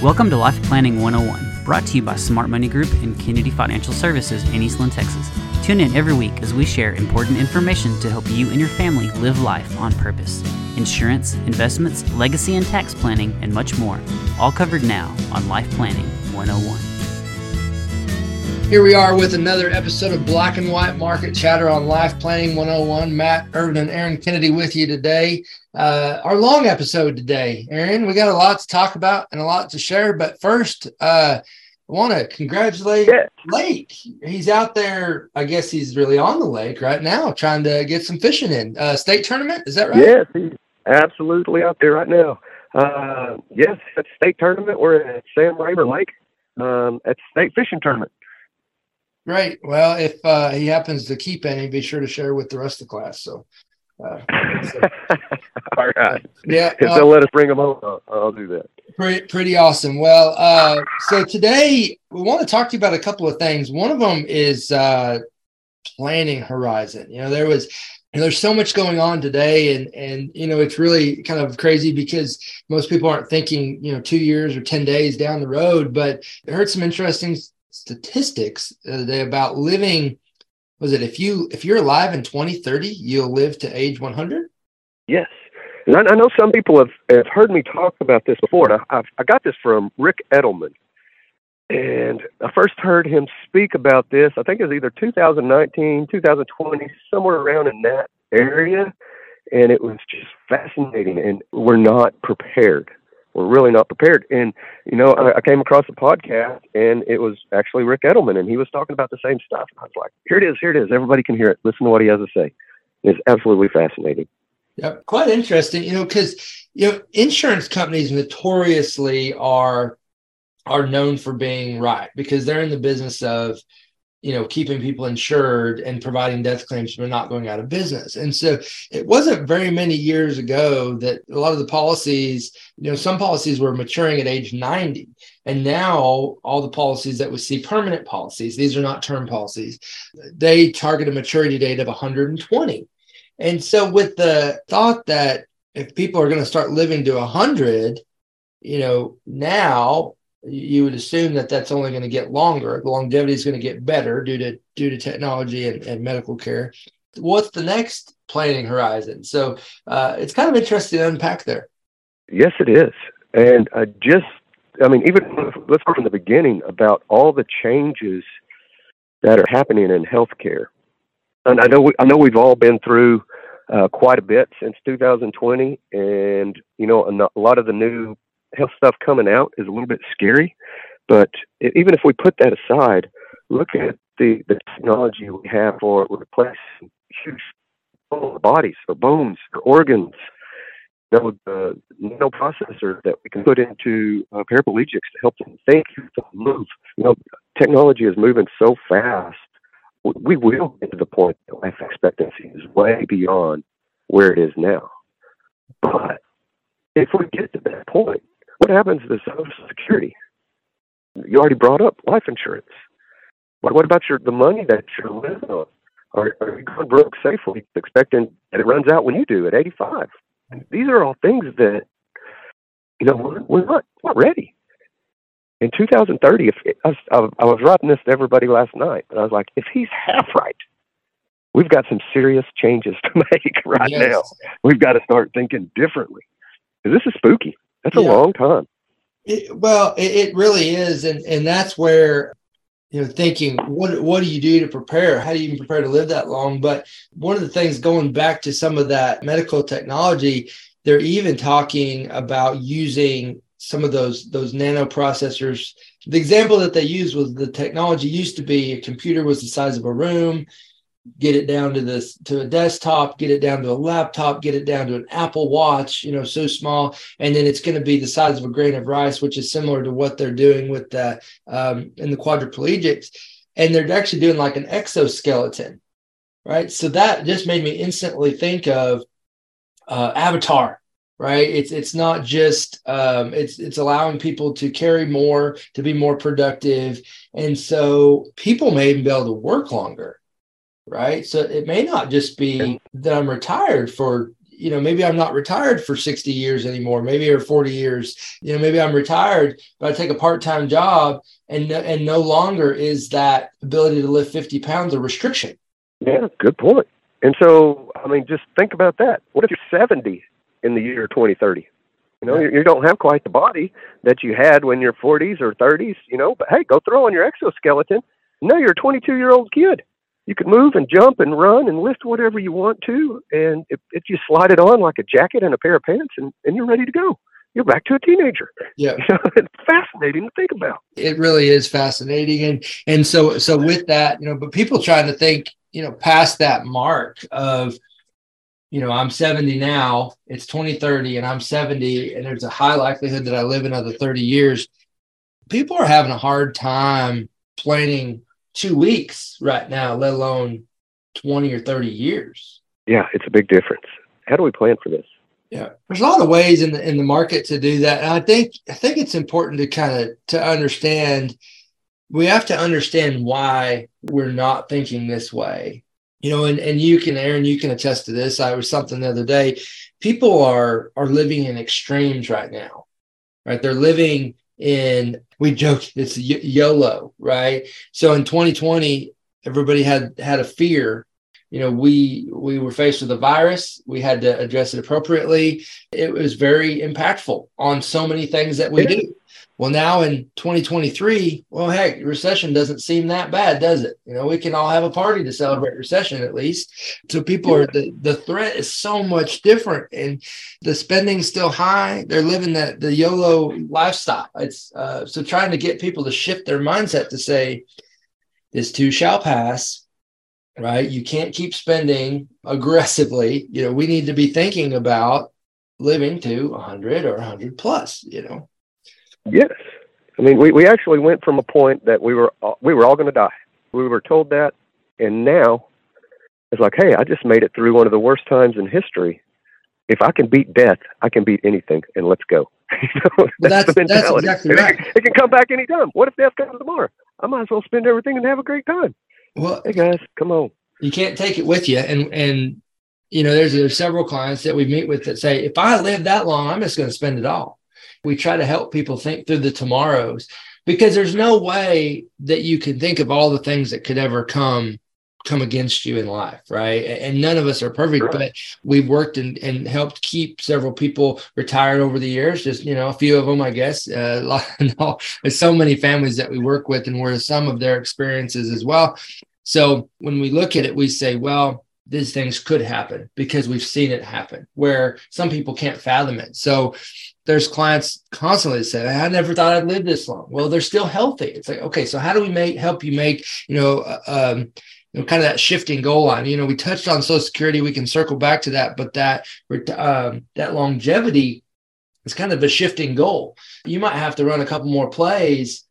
Welcome to Life Planning 101, brought to you by Smart Money Group and Kennedy Financial Services in Eastland, Texas. Tune in every week as we share important information to help you and your family live life on purpose. Insurance, investments, legacy and tax planning, and much more. All covered now on Life Planning 101. Here we are with another episode of Black and White Market Chatter on Life Planning 101. Matt Ervin and Aaron Kennedy with you today. Our long episode today, Aaron. We got a lot to talk about and a lot to share, but first, I want to congratulate Lake. He's out there. I guess he's really on the lake right now, trying to get some fishing in. State tournament, is that right? Yes, he's absolutely out there right now. Yes, at state tournament, we're at Sam Raver Lake at the state fishing tournament. Great. Well, if he happens to keep any, be sure to share with the rest of the class. All right. Yeah. If they'll let us bring them home, I'll do that. Pretty awesome. Well, so today we want to talk to you about a couple of things. One of them is planning horizon. You know, there's so much going on today, and you know, it's really kind of crazy because most people aren't thinking, you know, 2 years or 10 days down the road. But I heard some interesting statistics the other day about living. Was it if you're alive in 2030, you'll live to age 100? Yes. And I know some people have heard me talk about this before, and I got this from Ric Edelman. And I first heard him speak about this, I think it was either 2019, 2020, somewhere around in that area. And it was just fascinating, and we're not prepared. We're really not prepared. And, you know, I came across a podcast, and it was actually Ric Edelman, and he was talking about the same stuff. And I was like, here it is. Everybody can hear it. Listen to what he has to say. It's absolutely fascinating. Yeah, quite interesting, you know, because, you know, insurance companies notoriously are known for being right because they're in the business of, you know, keeping people insured and providing death claims but not going out of business. And so it wasn't very many years ago that a lot of the policies, you know, some policies were maturing at age 90. And now all the policies that we see, permanent policies, these are not term policies, they target a maturity date of 120. And so with the thought that if people are going to start living to 100, you know, now you would assume that that's only going to get longer. The longevity is going to get better due to technology and medical care. What's the next planning horizon? So it's kind of interesting to unpack there. Yes, it is. And let's go from the beginning about all the changes that are happening in healthcare. And I know we've all been through quite a bit since 2020, and you know, a lot of the new health stuff coming out is a little bit scary. But even if we put that aside, look at the technology we have for replacing huge bodies, or bones, or organs. You know, the nanoprocessor that we can put into paraplegics to help them think, to move. You know, technology is moving so fast. We will get to the point that life expectancy is way beyond where it is now. But if we get to that point, what happens to Social Security? You already brought up life insurance. What about the money that you're living on? Are you going broke safely, expecting that it runs out when you do at 85? These are all things that, you know, we're not ready. In 2030, I was writing this to everybody last night, and I was like, if he's half right, we've got some serious changes to make now. We've got to start thinking differently. This is spooky. That's a long time. It really is, and that's where, you know, thinking, what do you do to prepare? How do you even prepare to live that long? But one of the things, going back to some of that medical technology, they're even talking about using some of those nanoprocessors. The example that they used was the technology used to be a computer was the size of a room, get it down to a desktop, get it down to a laptop, get it down to an Apple Watch, you know, so small. And then it's going to be the size of a grain of rice, which is similar to what they're doing with the in the quadriplegics. And they're actually doing like an exoskeleton, right? So that just made me instantly think of Avatar. Right. It's not just it's allowing people to carry more, to be more productive. And so people may even be able to work longer. Right. So it may not just be that I'm retired for you know, maybe I'm not retired for 60 years anymore, maybe or 40 years, you know, maybe I'm retired, but I take a part-time job and no longer is that ability to lift 50 pounds a restriction. Yeah, good point. And so, I mean, just think about that. What if you're 70 in the year 2030? You know, you don't have quite the body that you had when you're 40s or 30s, you know, but hey, go throw on your exoskeleton. No, you're a 22-year-old kid. You can move and jump and run and lift whatever you want to, and if you slide it on like a jacket and a pair of pants, and you're ready to go. You're back to a teenager. Yeah. You know, it's fascinating to think about. It really is fascinating. And so with that, you know, but people trying to think, you know, past that mark of, you know, I'm 70 now, it's 2030, and I'm 70, and there's a high likelihood that I live another 30 years. People are having a hard time planning 2 weeks right now, let alone 20 or 30 years. Yeah, it's a big difference. How do we plan for this? Yeah, there's a lot of ways in the market to do that. And I think it's important to kind of to understand, we have to understand why we're not thinking this way. You know, and you can, Aaron, you can attest to this. I was something the other day. People are living in extremes right now, right? They're living in, we joked, it's YOLO, right? So in 2020, everybody had a fear. You know, we were faced with a virus. We had to address it appropriately. It was very impactful on so many things that we do. Well, now in 2023, well, heck, recession doesn't seem that bad, does it? You know, we can all have a party to celebrate recession at least. So people are, the threat is so much different, and the spending's still high. They're living the YOLO lifestyle. It's so trying to get people to shift their mindset to say, this too shall pass, right? You can't keep spending aggressively. You know, we need to be thinking about living to 100 or 100 plus, you know. Yes. I mean, we actually went from a point that we were all going to die. We were told that. And now it's like, hey, I just made it through one of the worst times in history. If I can beat death, I can beat anything. And let's go. You know, that's the mentality. That's exactly right. It can come back anytime. What if death comes tomorrow? I might as well spend everything and have a great time. Well, hey, guys, come on. You can't take it with you. And you know, there's several clients that we meet with that say, if I live that long, I'm just going to spend it all. We try to help people think through the tomorrows, because there's no way that you can think of all the things that could ever come against you in life, right? And none of us are perfect, right. But we've worked and helped keep several people retired over the years, just, you know, a few of them, I guess. There's so many families that we work with, and we're some of their experiences as well. So when we look at it, we say, well, these things could happen because we've seen it happen, where some people can't fathom it. So there's clients constantly that say, I never thought I'd live this long. Well, they're still healthy. It's like, okay, so how do we help you make, you know, kind of that shifting goal line? You know, we touched on Social Security. We can circle back to that, but that longevity is kind of a shifting goal. You might have to run a couple more plays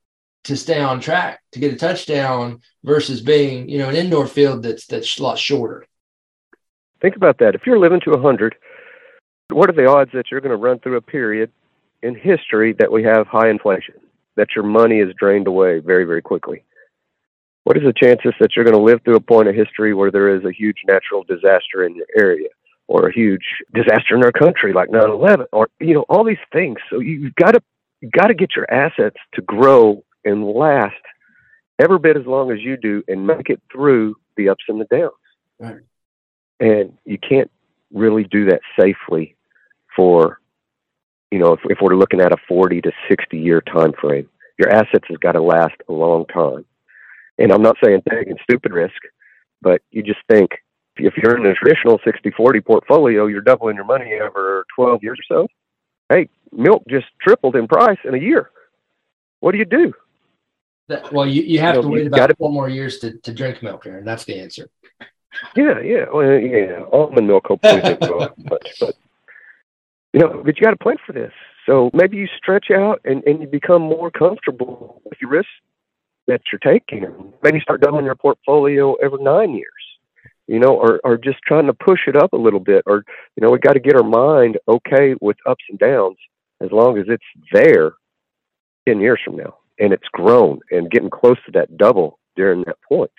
to stay on track, to get a touchdown, versus being, you know, an indoor field that's a lot shorter. Think about that. If you're living to 100, what are the odds that you're going to run through a period in history that we have high inflation, that your money is drained away very, very quickly? What is the chances that you're going to live through a point of history where there is a huge natural disaster in your area, or a huge disaster in our country like 9/11, or, you know, all these things? So you've got to get your assets to grow and last every bit as long as you do and make it through the ups and the downs. Right. And you can't really do that safely for, you know, if we're looking at a 40 to 60 year time frame. Your assets has got to last a long time. And I'm not saying taking stupid risk, but you just think if you're in a traditional 60-40 portfolio, you're doubling your money over 12 years or so. Hey, milk just tripled in price in a year. What do you do? Well, you have to wait about 4 more years to drink milk, Aaron. That's the answer. Yeah. Well, yeah. Almond milk hopefully didn't go up much, but you got to plan for this. So maybe you stretch out and you become more comfortable with your risk that you're taking. Maybe start doubling your portfolio every 9 years, you know, or just trying to push it up a little bit. Or, you know, we got to get our mind okay with ups and downs as long as it's there 10 years from now and it's grown and getting close to that double during that point.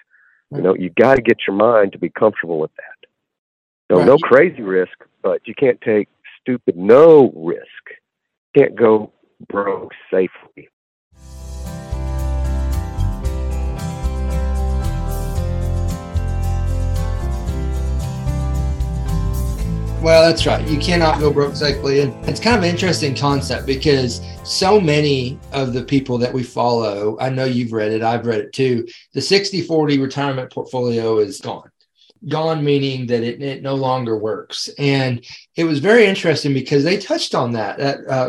You know, you got to get your mind to be comfortable with that. So right. No crazy risk, but you can't take stupid no risk. You can't go broke safely. Well, that's right. You cannot go broke safely. And it's kind of an interesting concept because so many of the people that we follow, I know you've read it, I've read it too. The 60-40 retirement portfolio is gone. Gone meaning that it no longer works. And it was very interesting because they touched on that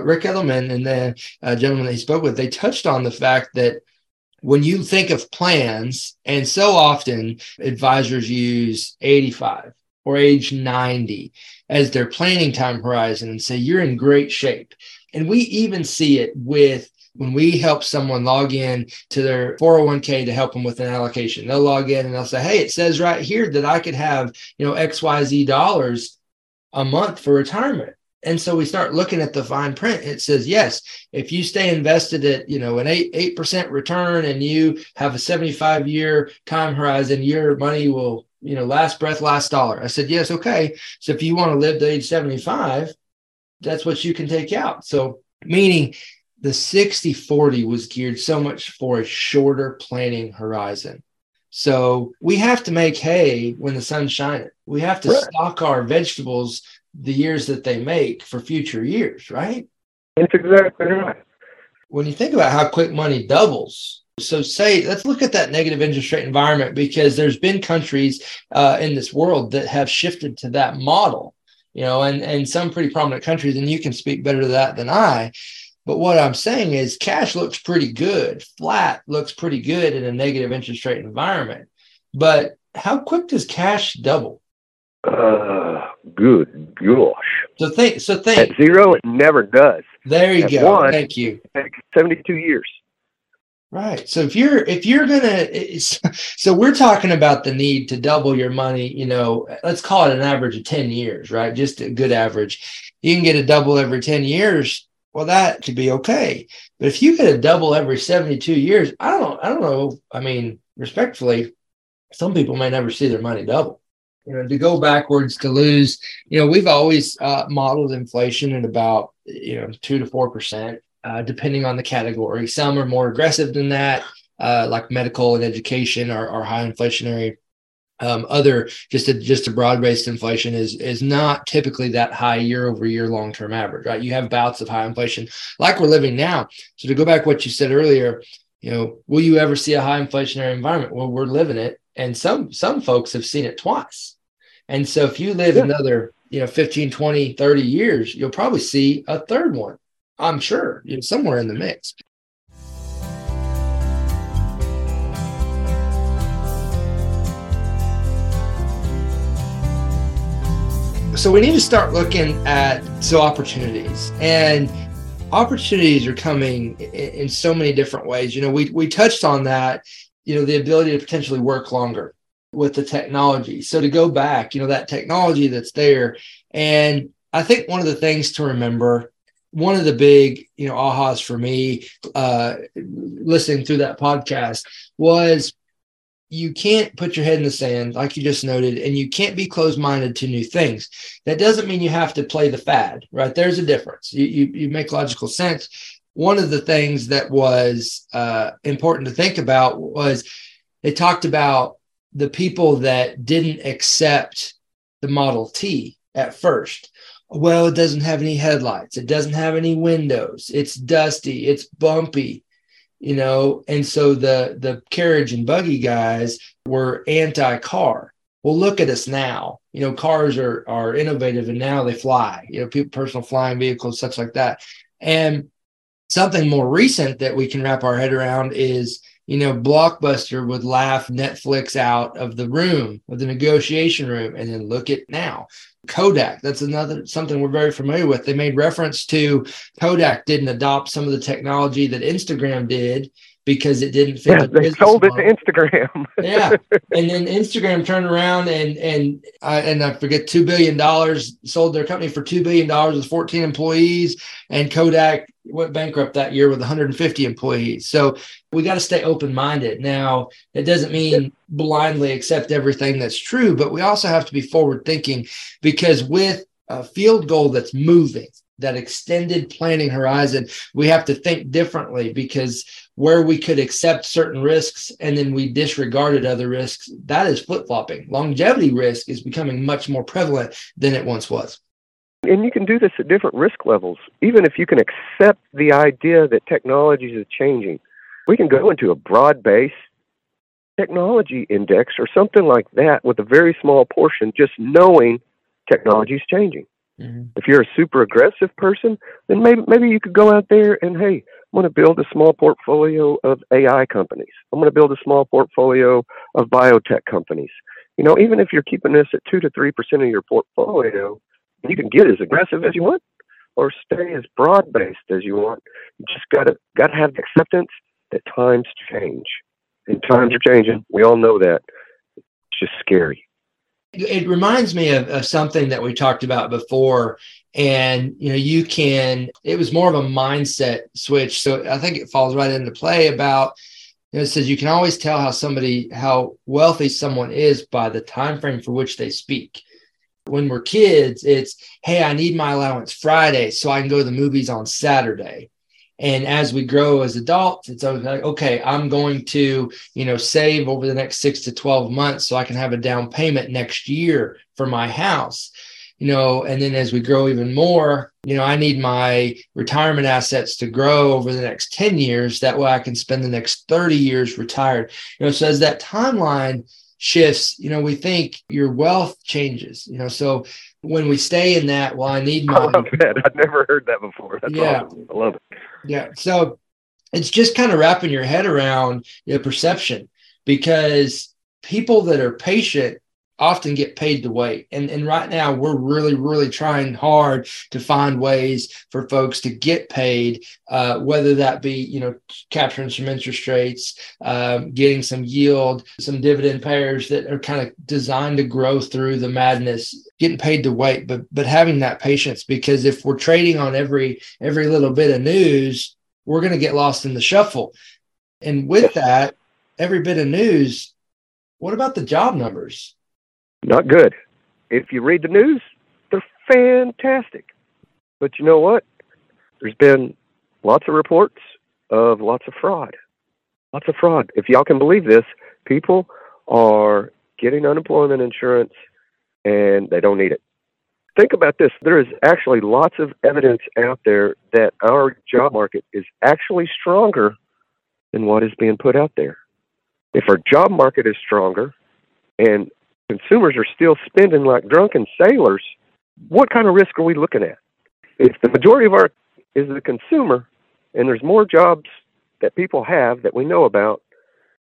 Ric Edelman and the gentleman that he spoke with, they touched on the fact that when you think of plans, and so often advisors use 85 or age 90 as their planning time horizon and say, you're in great shape. And we even see it with when we help someone log in to their 401k to help them with an allocation. They'll log in and they'll say, hey, it says right here that I could have, XYZ dollars a month for retirement. And so we start looking at the fine print. It says, yes, if you stay invested at, an 8% return and you have a 75-year time horizon, your money will, last breath, last dollar. I said, yes, okay. So if you want to live to age 75, that's what you can take out. So meaning the 60-40 was geared so much for a shorter planning horizon. So we have to make hay when the sun's shining. We have to stock our vegetables the years that they make for future years, right? That's exactly right. When you think about how quick money doubles, so let's look at that negative interest rate environment, because there's been countries in this world that have shifted to that model, and some pretty prominent countries, and you can speak better to that than I. But what I'm saying is cash looks pretty good. Flat looks pretty good in a negative interest rate environment. But how quick does cash double? Good gosh. So think. At zero, it never does. There you go. One, thank you. 72 years. Right. So if you're going to, so we're talking about the need to double your money, let's call it an average of 10 years, right? Just a good average. You can get a double every 10 years. Well, that could be okay. But if you get a double every 72 years, I don't know. I mean, respectfully, some people may never see their money double. To go backwards, to lose, we've always modeled inflation at about, 2 to 4%. Depending on the category. Some are more aggressive than that, like medical and education are high inflationary. Other, just a broad-based inflation is not typically that high year-over-year long-term average, right? You have bouts of high inflation like we're living now. So to go back to what you said earlier, will you ever see a high inflationary environment? Well, we're living it. And some folks have seen it twice. And so if you live another, 15, 20, 30 years, you'll probably see a third one. I'm sure somewhere in the mix. So we need to start looking at opportunities, and opportunities are coming in so many different ways. We touched on that, the ability to potentially work longer with the technology. So to go back, that technology that's there. And I think one of the things to remember, one of the big, ahas for me, listening through that podcast, was you can't put your head in the sand, like you just noted, and you can't be closed-minded to new things. That doesn't mean you have to play the fad, right? There's a difference. You make logical sense. One of the things that was important to think about was they talked about the people that didn't accept the Model T at first. Well, it doesn't have any headlights. It doesn't have any windows. It's dusty. It's bumpy, And so the carriage and buggy guys were anti-car. Well, look at us now. Cars are innovative, and now they fly. People, personal flying vehicles, such like that. And something more recent that we can wrap our head around is, Blockbuster would laugh Netflix out of the room, of the negotiation room, and then look at now. Kodak, that's something we're very familiar with. They made reference to Kodak didn't adopt some of the technology that Instagram did because it didn't fit. Yeah, they sold it to Instagram. Yeah, and then Instagram turned around and I forget $2 billion, sold their company for $2 billion with 14 employees, and Kodak went bankrupt that year with 150 employees. So we got to stay open-minded. Now, it doesn't mean blindly accept everything that's true, but we also have to be forward-thinking, because with field goal that's moving, that extended planning horizon, we have to think differently, because where we could accept certain risks and then we disregarded other risks, that is flip-flopping. Longevity risk is becoming much more prevalent than it once was. And you can do this at different risk levels. Even if you can accept the idea that technologies are changing, we can go into a broad-based technology index or something like that with a very small portion, just knowing technology is changing. Mm-hmm. If you're a super aggressive person, then maybe you could go out there and, hey, I'm going to build a small portfolio of AI companies. I'm going to build a small portfolio of biotech companies. You know, even if you're keeping this at 2 to 3% of your portfolio, you can get as aggressive as you want or stay as broad-based as you want. You just got to have the acceptance that times change. And times are changing. We all know that. It's just scary. It reminds me of something that we talked about before, and it was more of a mindset switch. So I think it falls right into play about, it says you can always tell how wealthy someone is by the time frame for which they speak. When we're kids, it's, hey, I need my allowance Friday so I can go to the movies on Saturday. And as we grow as adults, it's always like, okay, I'm going to, save over the next 6 to 12 months so I can have a down payment next year for my house, and then as we grow even more, I need my retirement assets to grow over the next 10 years. That way I can spend the next 30 years retired. So as that timeline shifts, we think your wealth changes, so when we stay in that, I need my... I love that. I've never heard that before. That's awesome. I love it. Yeah. So it's just kind of wrapping your head around your perception, because people that are patient often get paid to wait. And right now we're really, really trying hard to find ways for folks to get paid, whether that be, capturing some interest rates, getting some yield, some dividend payers that are kind of designed to grow through the madness, getting paid to wait, but having that patience, because if we're trading on every little bit of news, we're going to get lost in the shuffle. And with that, every bit of news, what about the job numbers? Not good. If you read the news, they're fantastic. But you know what? There's been lots of reports of lots of fraud. Lots of fraud. If y'all can believe this, people are getting unemployment insurance and they don't need it. Think about this. There is actually lots of evidence out there that our job market is actually stronger than what is being put out there. If our job market is stronger and consumers are still spending like drunken sailors, what kind of risk are we looking at? If the majority of our is the consumer and there's more jobs that people have that we know about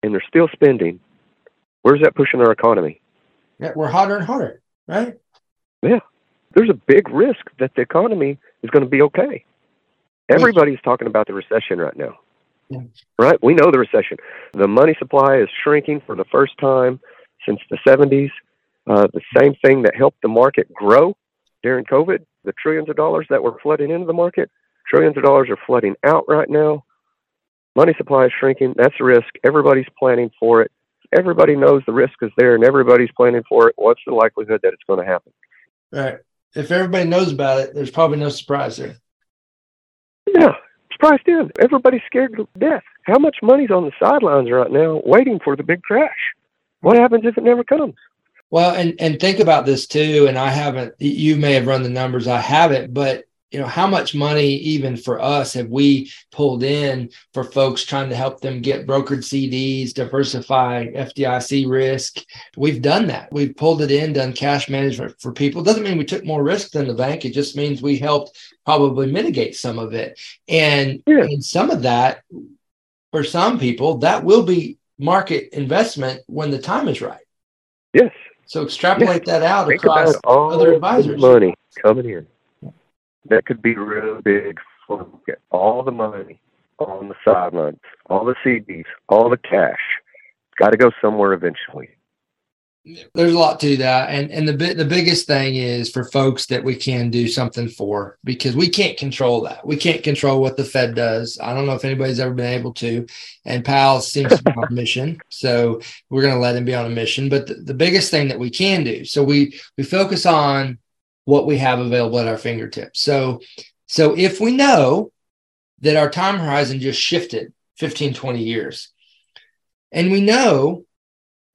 and they're still spending, where's that pushing our economy? Yeah, we're hotter and hotter, right? Yeah. There's a big risk that the economy is going to be okay. Everybody's talking about the recession right now, right? We know the recession. The money supply is shrinking for the first time since the 70s. The same thing that helped the market grow during COVID, the trillions of dollars that were flooding into the market, trillions of dollars are flooding out right now. Money supply is shrinking. That's a risk. Everybody's planning for it. Everybody knows the risk is there and everybody's planning for it. What's the likelihood that it's going to happen? Right. If everybody knows about it, there's probably no surprise there. Yeah. Surprise then. Everybody's scared to death. How much money's on the sidelines right now waiting for the big crash? What happens if it never comes? Well, and think about this too. And I haven't, you may have run the numbers. I haven't, but how much money even for us have we pulled in for folks trying to help them get brokered CDs, diversify FDIC risk? We've done that. We've pulled it in, done cash management for people. It doesn't mean we took more risk than the bank. It just means we helped probably mitigate some of it. And, and some of that, for some people, that will be market investment when the time is right. Yes. So extrapolate that out. Think across all other advisors. Money coming in. That could be real big. Get all the money on the sidelines, all the CDs, all the cash. Got to go somewhere eventually. There's a lot to that. And the biggest thing is for folks that we can do something for, because we can't control that. We can't control what the Fed does. I don't know if anybody's ever been able to. And Powell seems to be on a mission. So we're going to let him be on a mission. But the biggest thing that we can do. So we focus on what we have available at our fingertips. So if we know that our time horizon just shifted 15, 20 years, and we know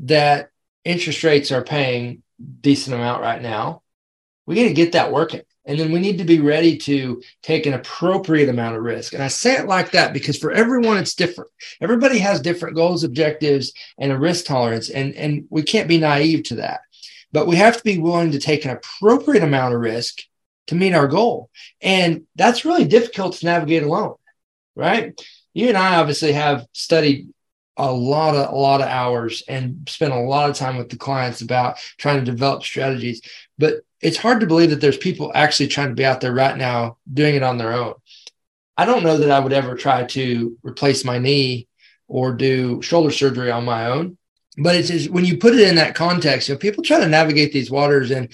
that interest rates are paying a decent amount right now, we got to get that working. And then we need to be ready to take an appropriate amount of risk. And I say it like that because for everyone, it's different. Everybody has different goals, objectives, and a risk tolerance. And we can't be naive to that. But we have to be willing to take an appropriate amount of risk to meet our goal. And that's really difficult to navigate alone, right? You and I obviously have studied a lot of hours and spend a lot of time with the clients about trying to develop strategies. But it's hard to believe that there's people actually trying to be out there right now doing it on their own. I don't know that I would ever try to replace my knee or do shoulder surgery on my own. But it's just, when you put it in that context, you know, people try to navigate these waters, and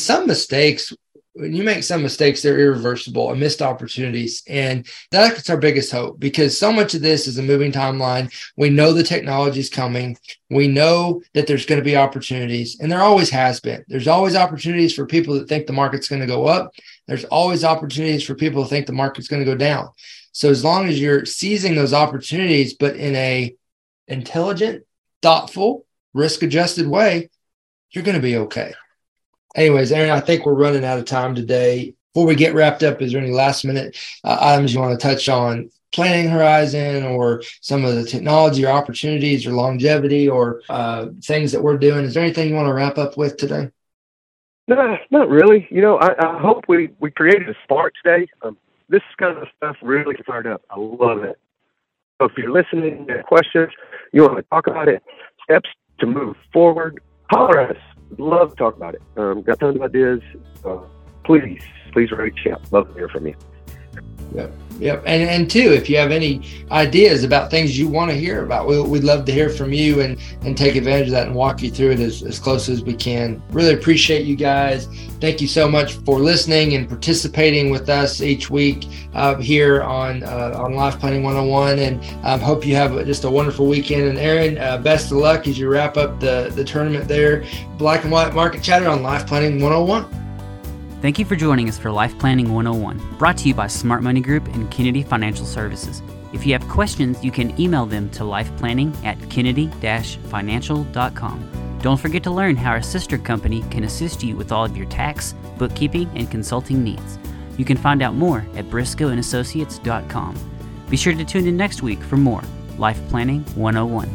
some mistakes, when you make some mistakes, they're irreversible and missed opportunities. And that's our biggest hope, because so much of this is a moving timeline. We know the technology is coming. We know that there's going to be opportunities, and there always has been. There's always opportunities for people that think the market's going to go up. There's always opportunities for people who think the market's going to go down. So as long as you're seizing those opportunities, but in a intelligent, thoughtful, risk-adjusted way, you're going to be okay. Anyways, Aaron, I think we're running out of time today. Before we get wrapped up, is there any last-minute items you want to touch on? Planning horizon, or some of the technology or opportunities, or longevity, or things that we're doing. Is there anything you want to wrap up with today? No, not really. You know, I hope we created a spark today. This kind of stuff really gets fired up. I love it. So if you're listening, you have questions, you want to talk about it, steps to move forward, holler at us. Love to talk about it. Got tons of ideas. Please reach out. Love to hear from you. Yep. And too, if you have any ideas about things you want to hear about, we'd love to hear from you and take advantage of that and walk you through it as close as we can. Really appreciate you guys. Thank you so much for listening and participating with us each week here on Life Planning 101. And I hope you have just a wonderful weekend. And Aaron, best of luck as you wrap up the tournament there. Black and White Market Chatter on Life Planning 101. Thank you for joining us for Life Planning 101, brought to you by Smart Money Group and Kennedy Financial Services. If you have questions, you can email them to lifeplanning@kennedy-financial.com. Don't forget to learn how our sister company can assist you with all of your tax, bookkeeping, and consulting needs. You can find out more at briscoeandassociates.com. Be sure to tune in next week for more Life Planning 101.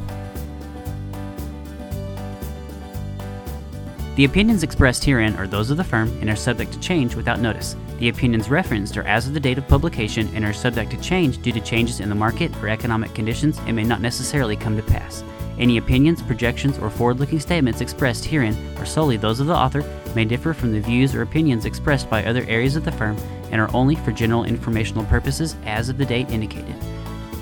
The opinions expressed herein are those of the firm and are subject to change without notice. The opinions referenced are as of the date of publication and are subject to change due to changes in the market or economic conditions and may not necessarily come to pass. Any opinions, projections, or forward-looking statements expressed herein are solely those of the author, may differ from the views or opinions expressed by other areas of the firm, and are only for general informational purposes as of the date indicated.